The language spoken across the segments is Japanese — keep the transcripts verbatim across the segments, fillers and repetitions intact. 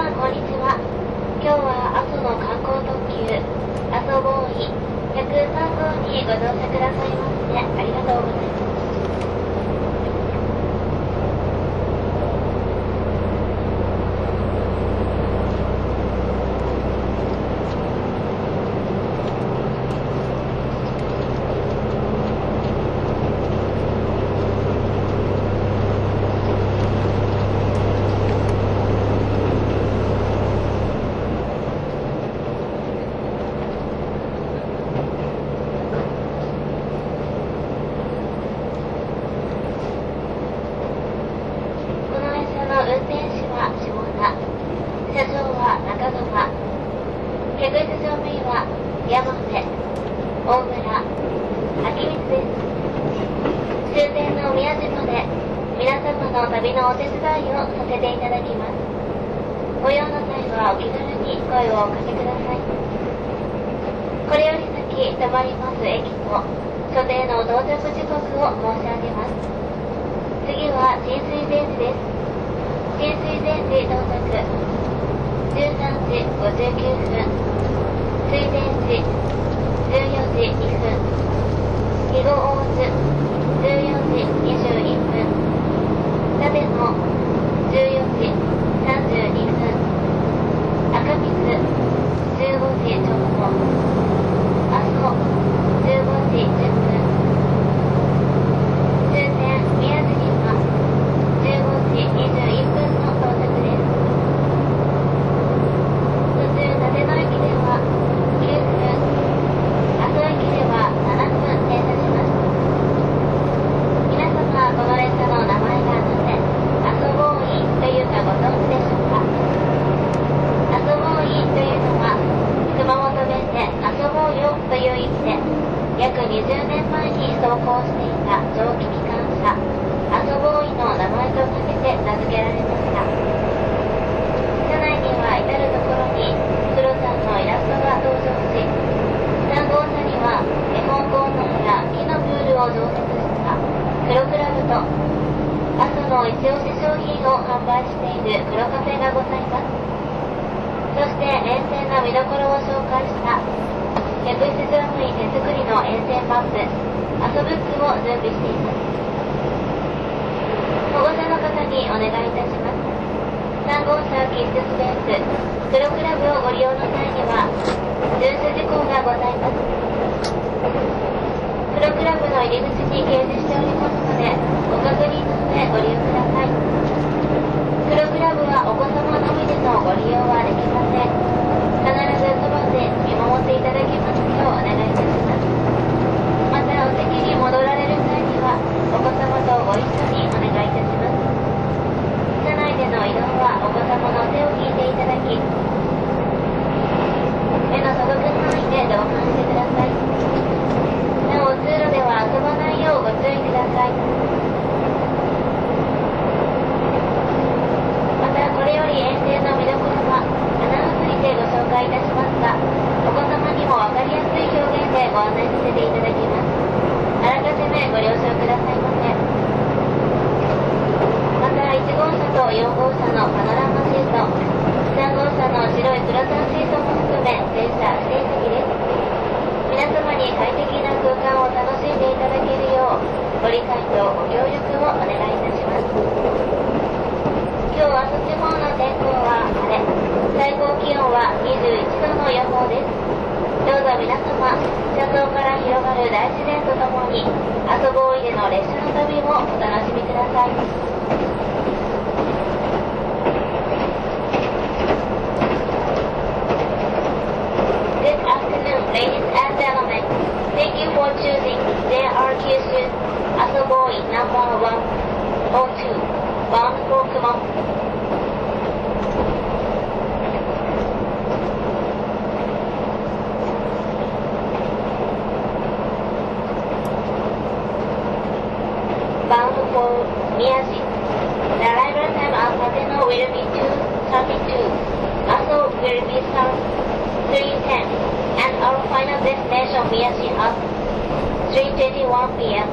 様こんにちは。今日は阿蘇の観光特急アソボーイひゃくさんごうにご乗車くださいましてありがとうございます。旅のお手伝いをさせていただきます。ご用の際はお気軽に声をおかけください。これより先止まります駅と所定の到着時刻を申し上げます。次は新水前寺です。新水前寺到着じゅうさんじごじゅうきゅうふん、水前寺じゅうよじにふん、肥後大津じゅうよじにじゅういっぷん、立野じゅうよじさんじゅうにふん、赤水じゅうごじちょっと、阿蘇じゅうごじじゅっぷん、終点宮崎はじゅうごじにじゅういっぷんの到着です。途中立野駅ではきゅうふん、阿蘇駅ではななふん停車します。皆様この列車の名前がというかご存知でしょうか。アソボーイというのは熊本弁で「遊ぼうよ」という意味で、約にじゅうねんまえに走行していた蒸気機関車アソボーイの名前とかけて名付けられました。車内には至る所にクロちゃんのイラストが登場し、さんごうしゃには絵本コーナーや木のプールを常設した黒クラブと、阿蘇の一押し商品を販売している黒カフェがございます。そして沿線の見どころを紹介した客室乗務員手作りの沿線マップアソブックを準備しています。保護者の方にお願いいたします。さんごうしゃキッズスペース黒クラブをご利用の際には遵守事項がございます。黒クラブの入り口に掲示しておりますので、ご確認の上ご利用ください。黒クラブはお子様のみでのご利用はできません。必ずそばで見守っていただきますようお願いいたします。またお席に戻られる際には、お子様とご一緒にお願いいたします。車内での移動はお子様の手を引いていただき、目の届く範囲で同伴してください。通路では遊ばないようご注意ください。またこれより沿線の見どころはアナウンスにてご紹介いたしますが、お子様にも分かりやすい表現でご案内させていただきます。あらかじめご了承くださいませ。またいちごうしゃとよんごうしゃのパノラマシート、さんごうしゃの白いプラタンシートも含め全車指定席です。皆様に快適な空間を楽しんでいただけるようご理解とご協力をお願いいたします。今日阿蘇地方の天候は晴れ、最高気温はにじゅういちどの予報です。どうぞ皆様、車窓から広がる大自然とともにアソボーイでの列車の旅をお楽しみください。Ladies and gentlemen, thank you for choosing J R Kyushu Asoboy number one oh two, bound for Kumamoto. Bound for Miyaji. The arrival time of Tateno will be two thirty-two. Also will be some three ten.And our final destination Miyaji at three twenty-one p m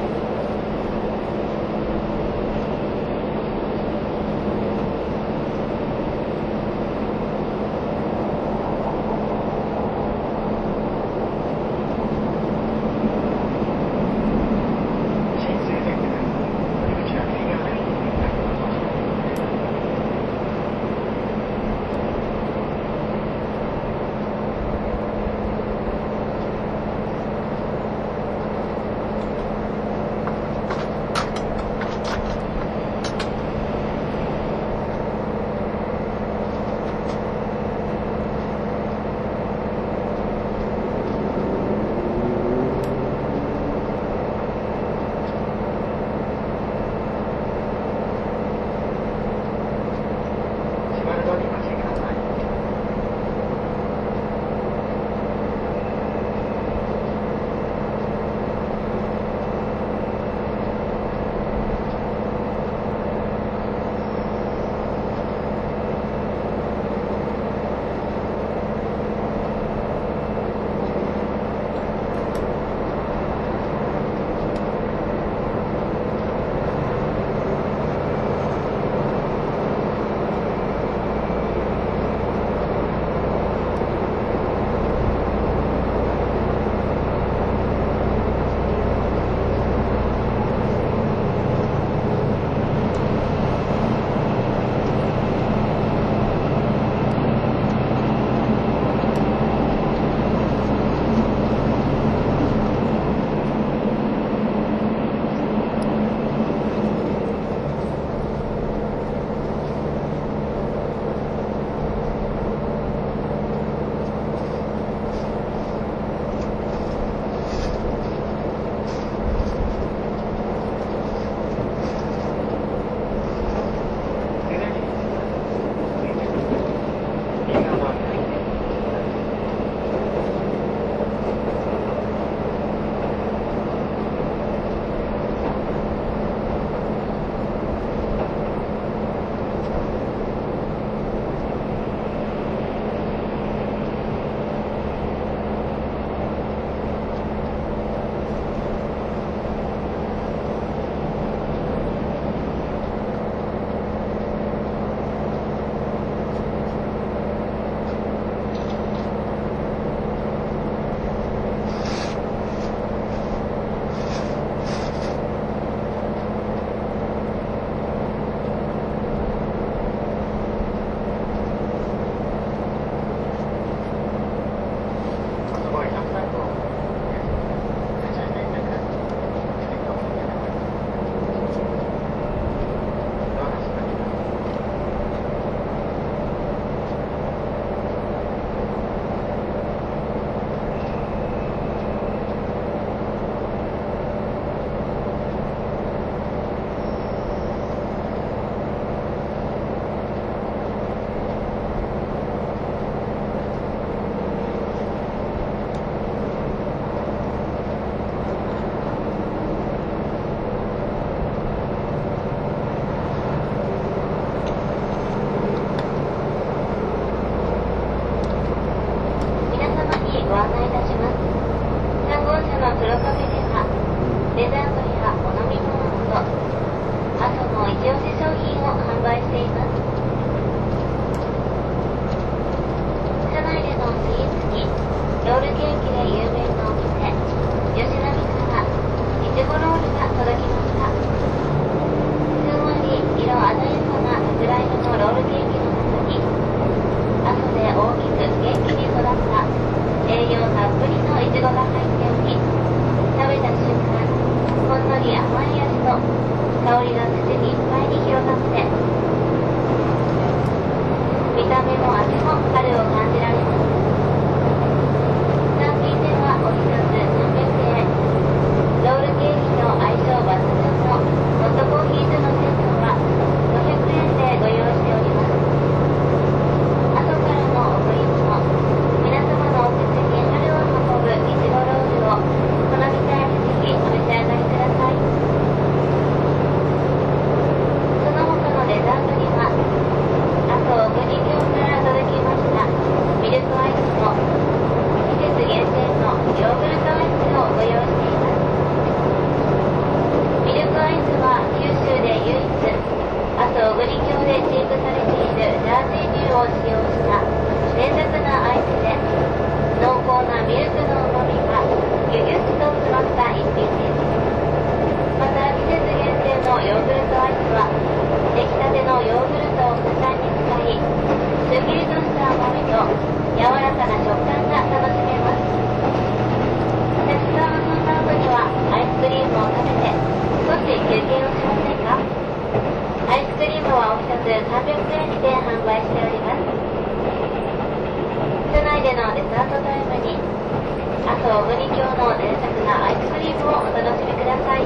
ブリキョで飼育されているジャージー牛を使用した贅沢なアイスで、濃厚なミルクのうまみがギュギュッと詰まった一品です。また、季節限定のヨーグルトアイスは、出来たてのヨーグルトを果敢に使い、すっきりとした甘みと柔らかな食感が楽しめます。たくさん遊んだ後にはアイスクリームを食べて、少し休憩をしませんか？アイスクリームはお一つさんびゃくえんで販売しております。車内でのデザートタイムに阿蘇小国郷の贅沢なアイスクリームをお楽しみください。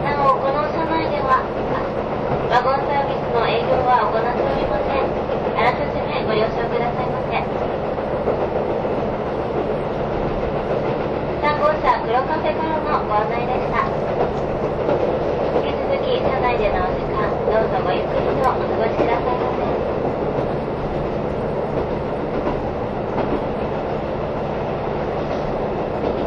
なお、この車内ではワゴンサービスの営業は行っておりません。あらかじめご了承くださいませ。さんごうしゃ黒カフェからのご案内でした。引き続き車内でのお時間、どうぞごゆっくりとお過ごしくださいませ。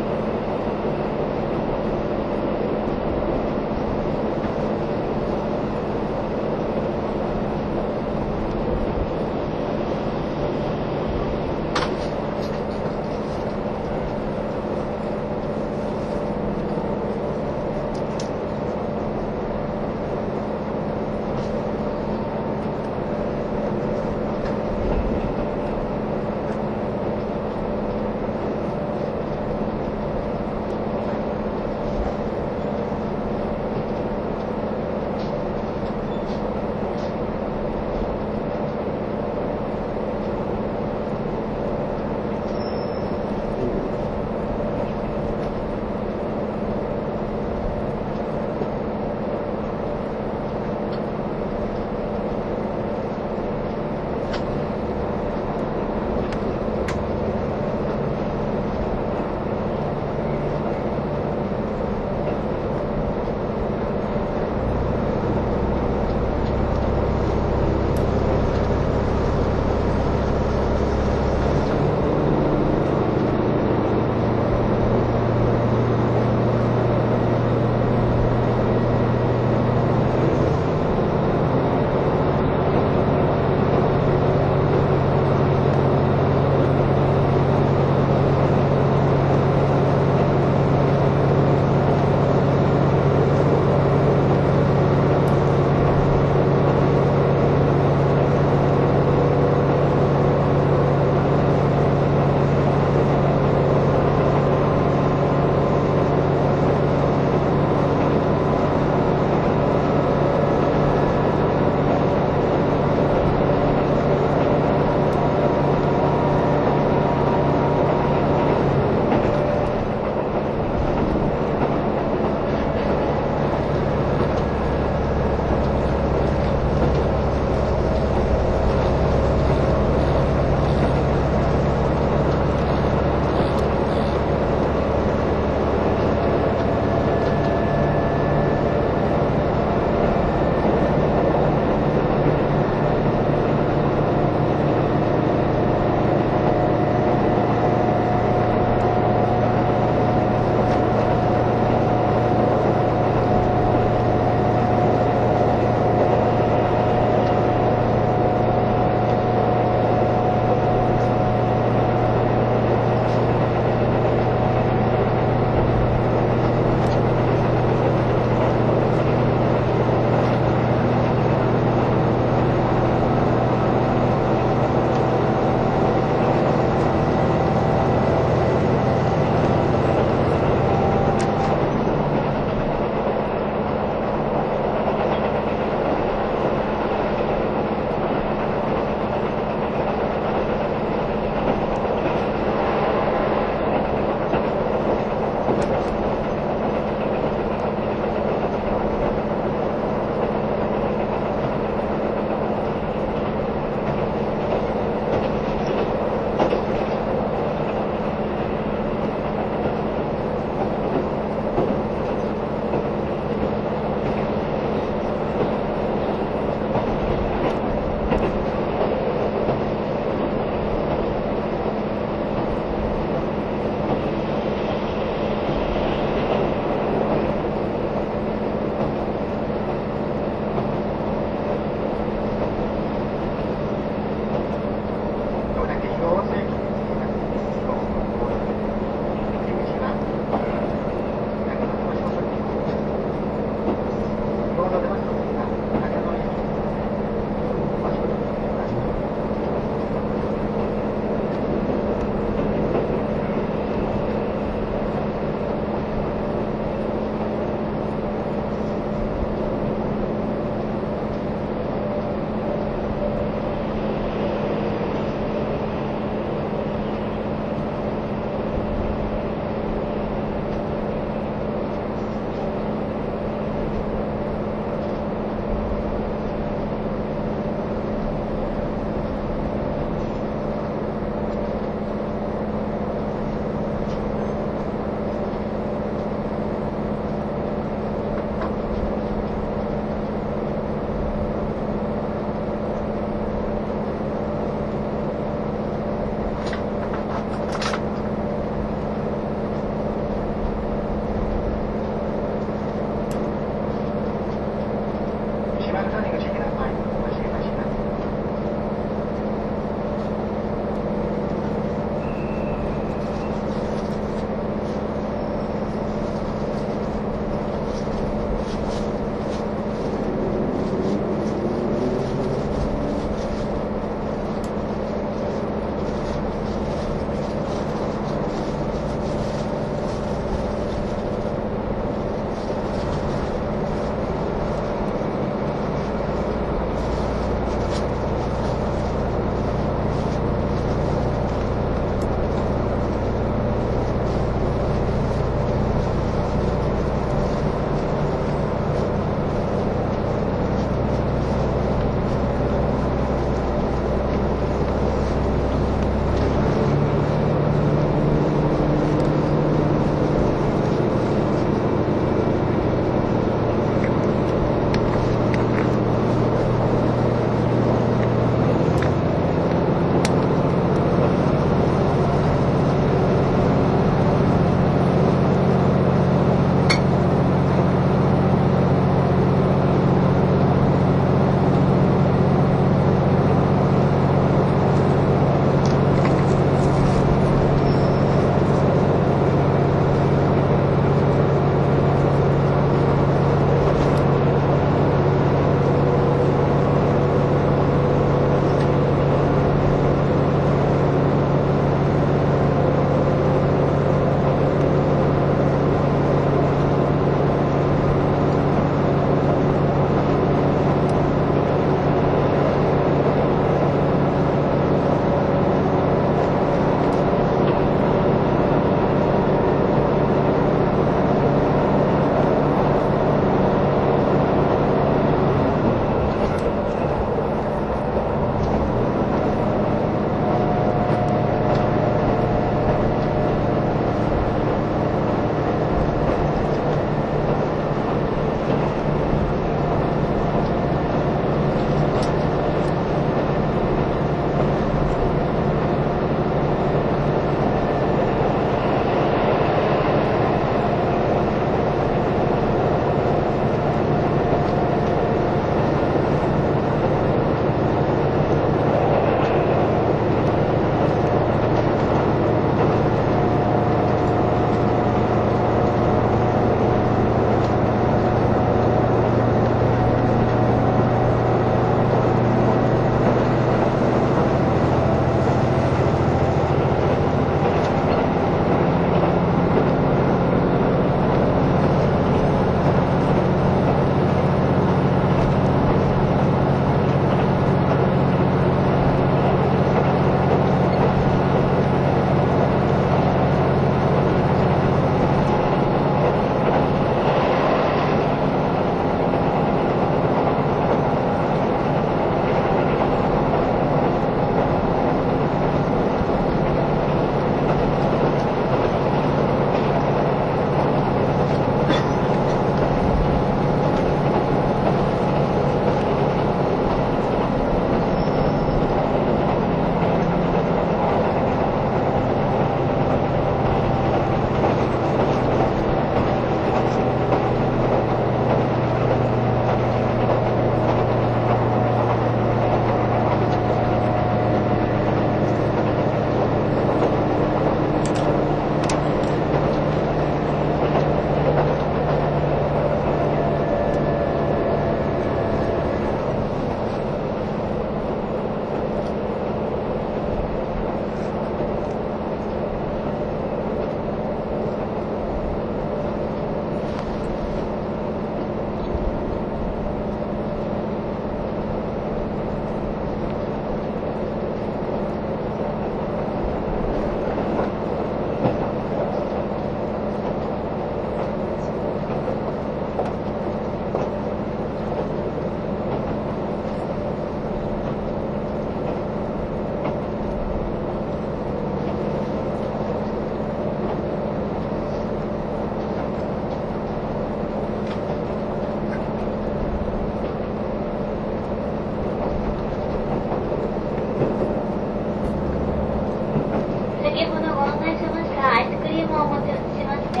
先ほどご案内しましたアイスクリームをお持ちしまして、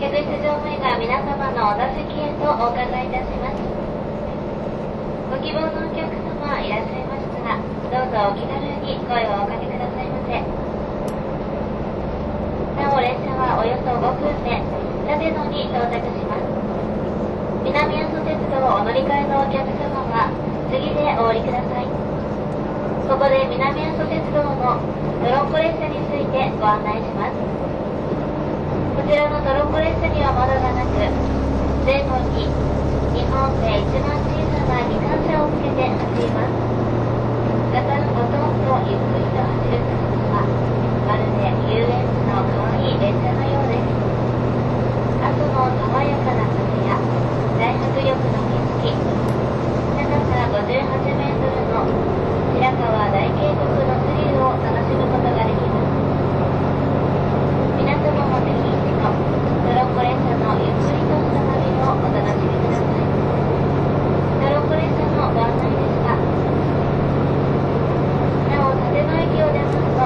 客室乗務員が皆様のお座席へとお伺いいたします。ご希望のお客様いらっしゃいましたら、どうぞお気軽に声をおかけくださいませ。なお、列車はおよそごふんで立野に到着します。南阿蘇鉄道をお乗り換えのお客様は次でお降りください。ここで南阿蘇鉄道のトロッコ列車についてご案内します。こちらのトロッコ列車には窓がなく、前後に日本で一番小さな機関車をつけて走ります。ガタンゴトンとゆっくりと走る姿はまるで遊園地のかわいい列車のようです。阿蘇の爽やかな風や大迫力の景色、長さごじゅうはちメートルの白川大渓谷のスリルを楽しむことができます。皆様もぜひ一度トロッコ列車のゆっくりとした旅をお楽しみください。トロッコ列車のご案内でした。なお、立野駅を出ますと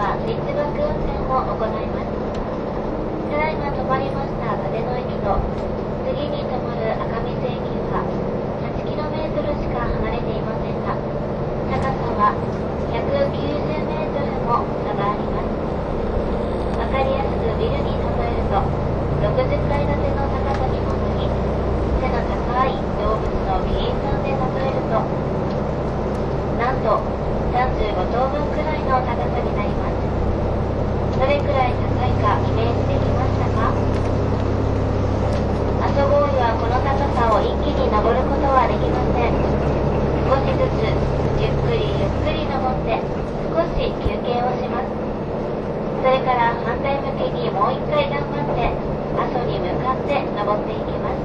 は立爆運転を行います。ただいま止まりました立野駅と次に止まる赤水駅は はちキロメートル しか離れていませんが、高さは ひゃくきゅうじゅうメートル も差があります。分かりやすくビルに例えるとろくじゅっかいだての高さにも過ぎ、背の高い動物のキリンさんで例えるとなんとさんじゅうごとうぶんくらいの高さになります。どれくらい高いかイメージできましたか？アソボーイはこの高さを一気に登ることはできません。少しずつゆっくりゆっくり登って少し休憩をします。それから反対向けにもう一回頑張って阿蘇に向かって登っていきます。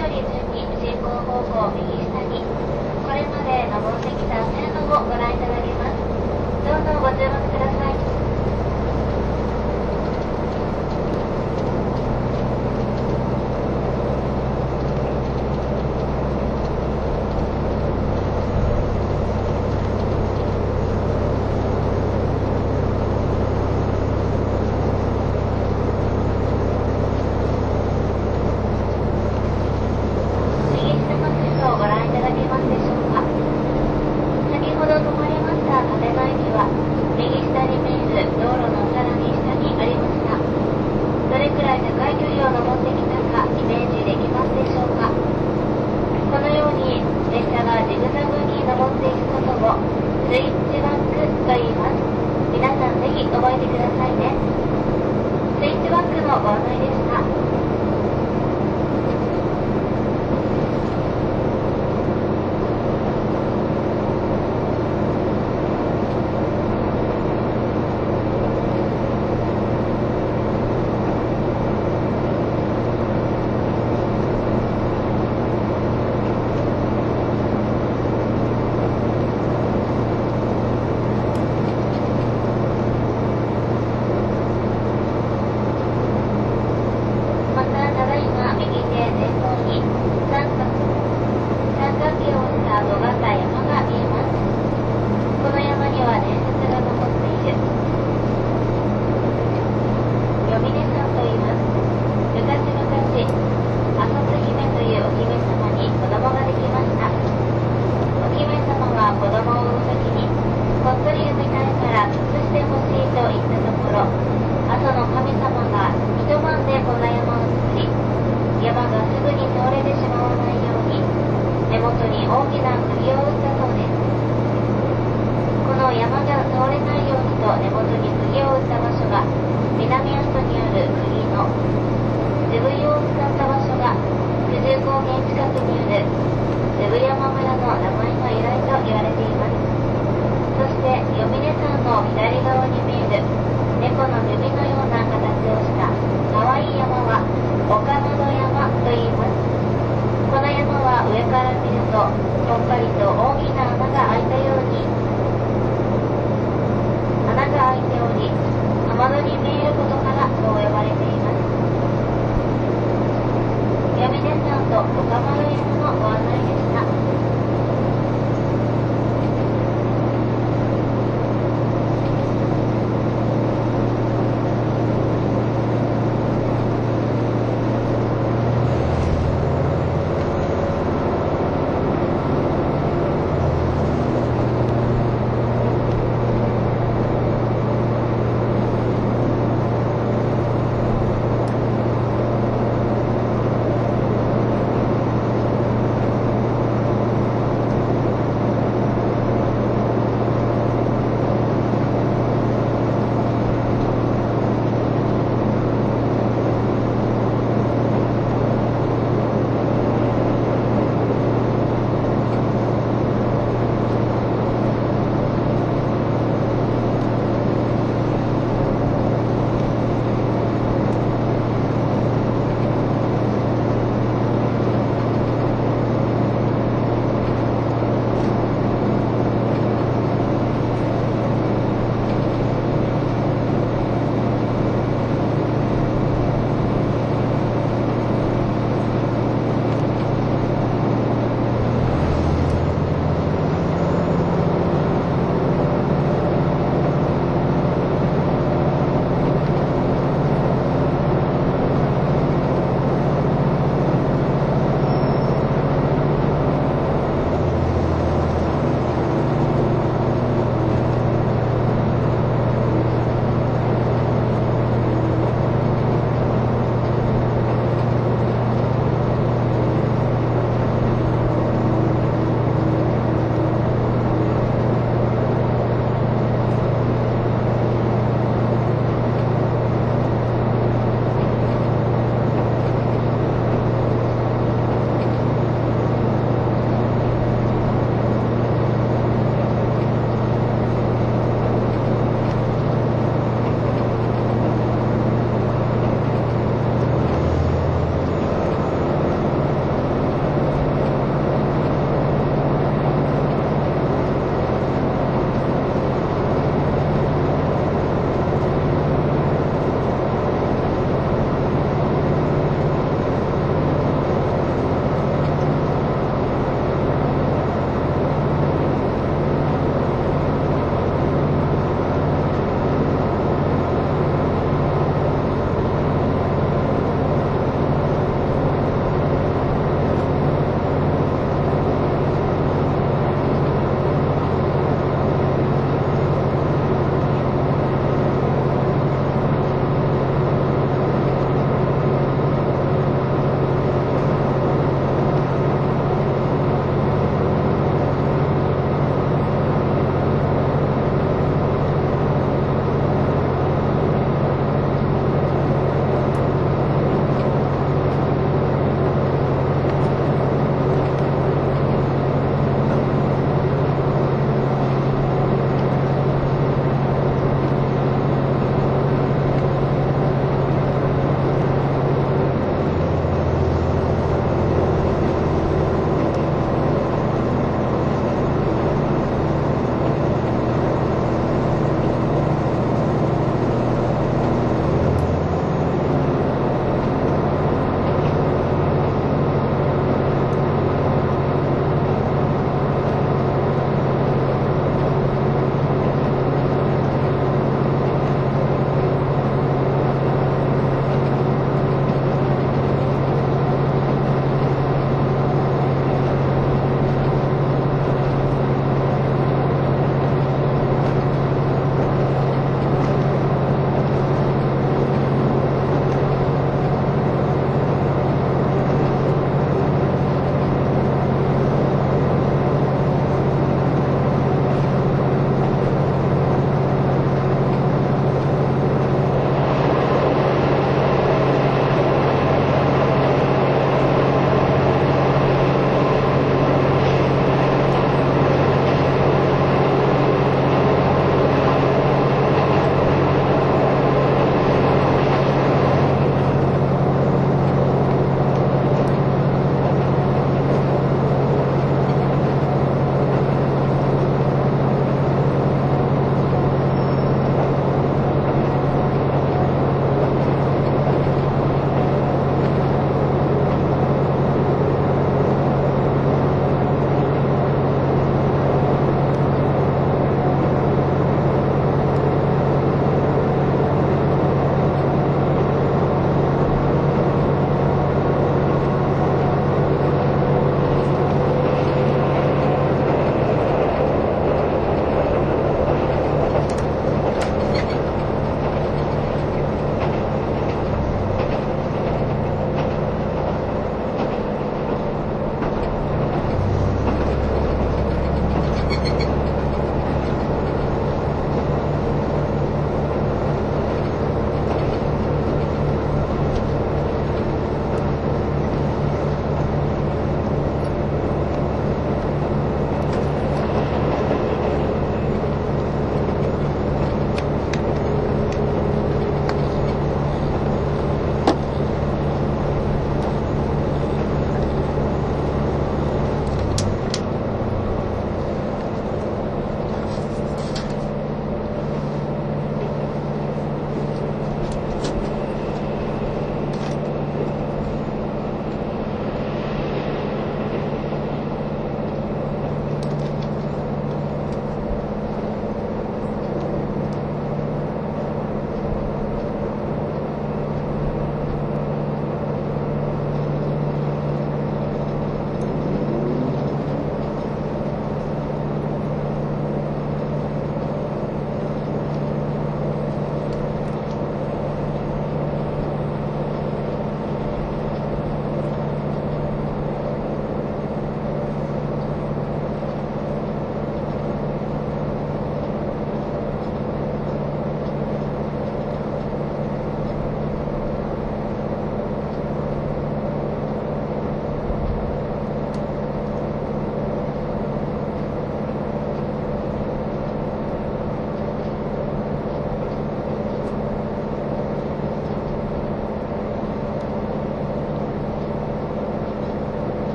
より順に進行方向右下に、これまで登ってきた線路もご覧いただけます。どうぞご注目ください。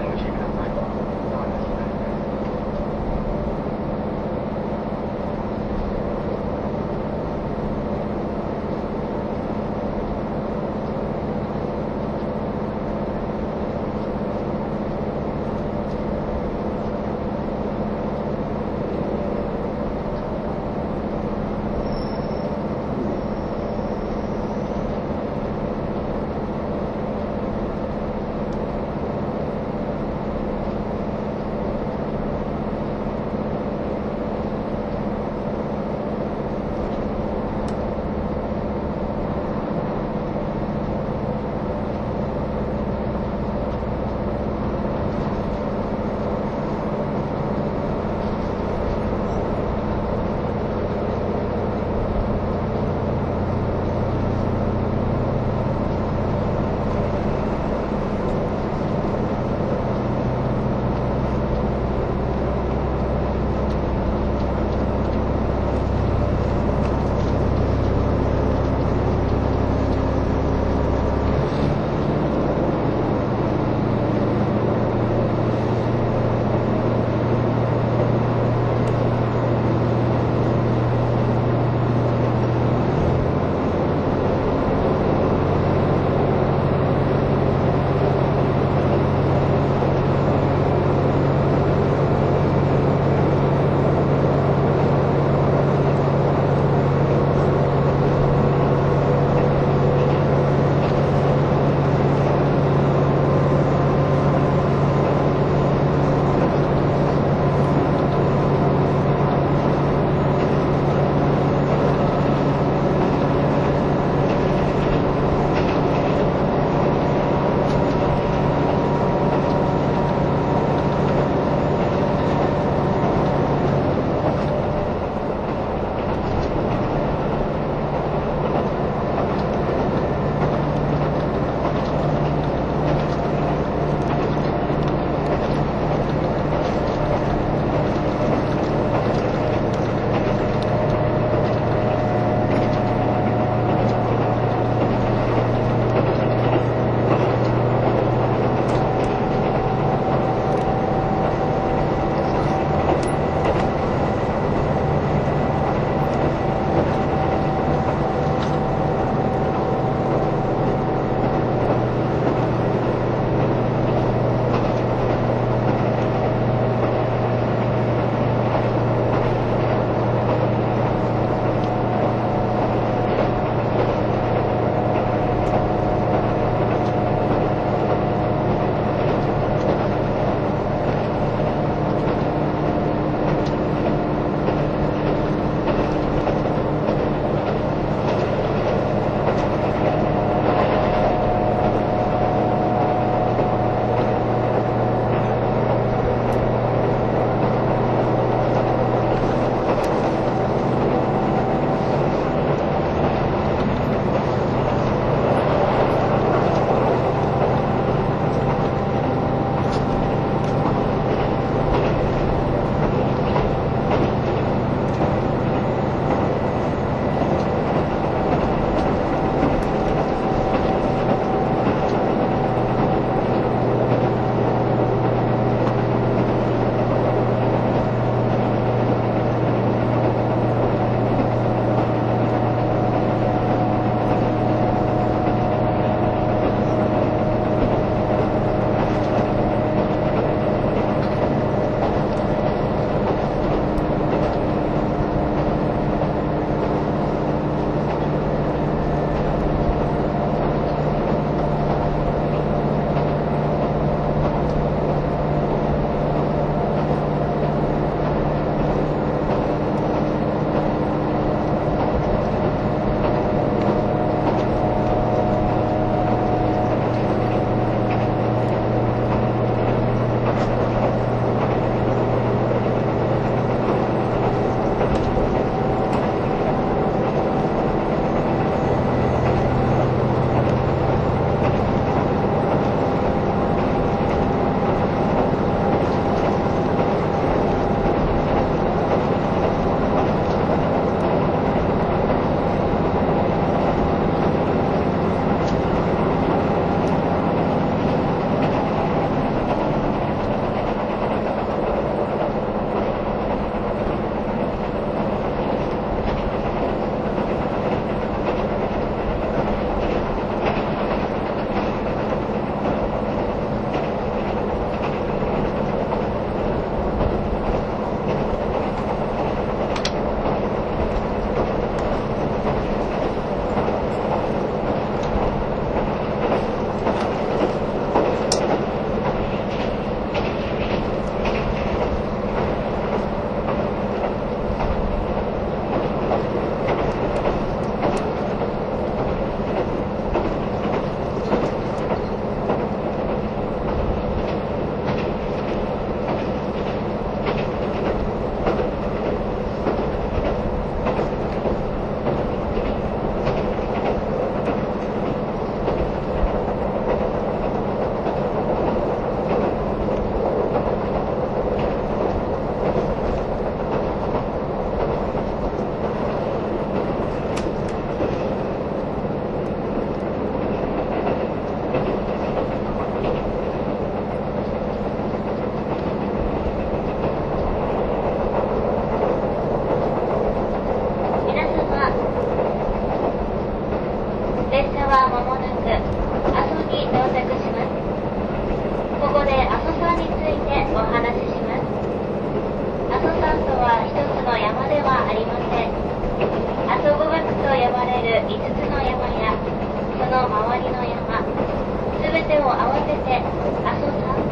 にご注意ください。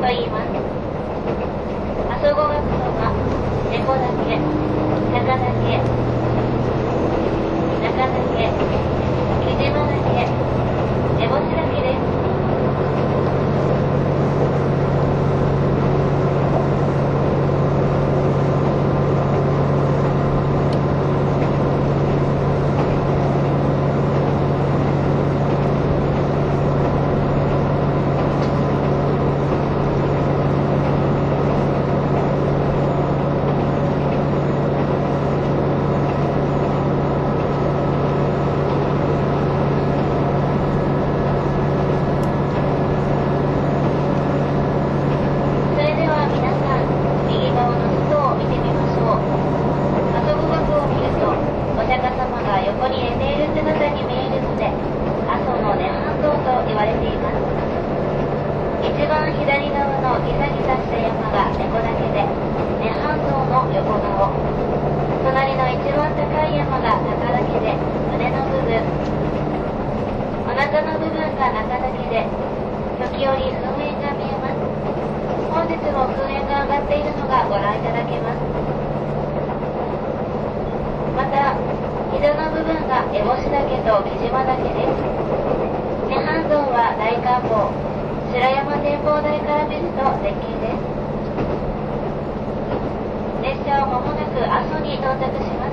と言います。阿蘇語学校は猫だけ、鷹だけ、中だけ、キジマだけ、烏帽子だけです。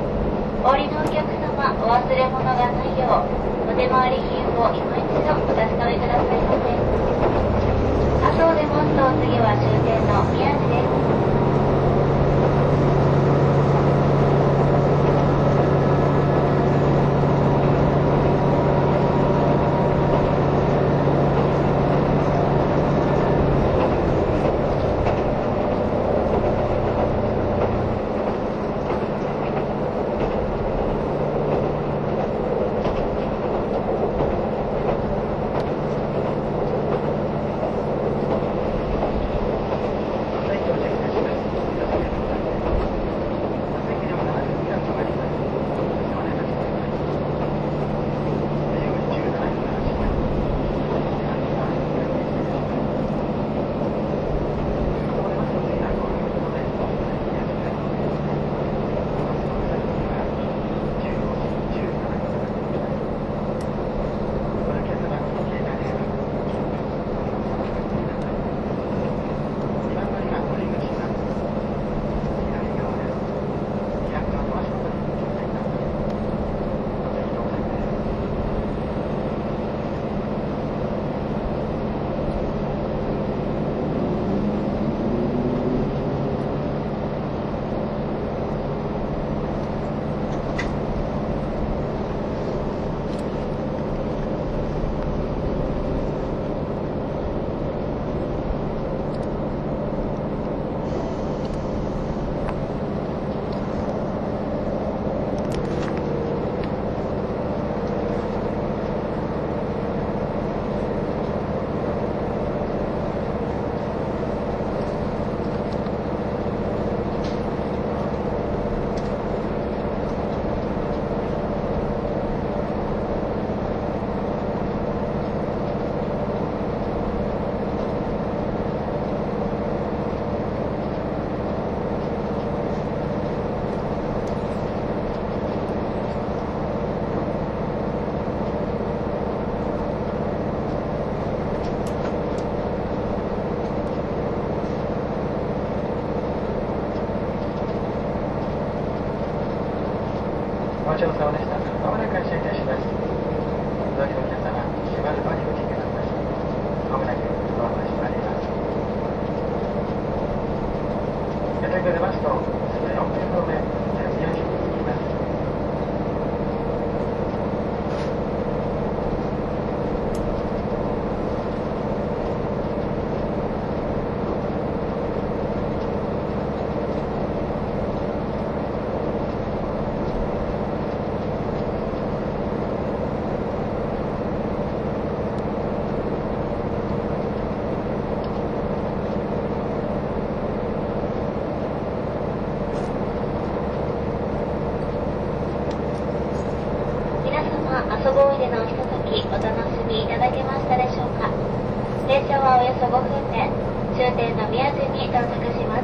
線の宮津に到着します。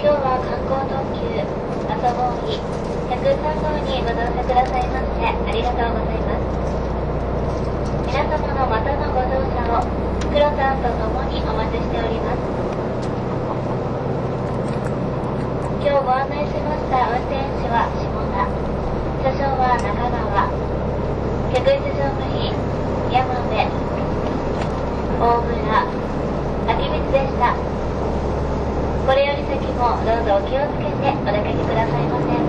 今日は観光特急Asoboyひゃくさんごうにご乗車くださいましてありがとうございます。皆様のまたのご乗車を黒さんとともにお待ちしております。今日ご案内しました運転手は下田、車掌は中川、客室乗務員山部、大村、秋光でした。これより先もどうぞお気をつけてお出かけくださいませ。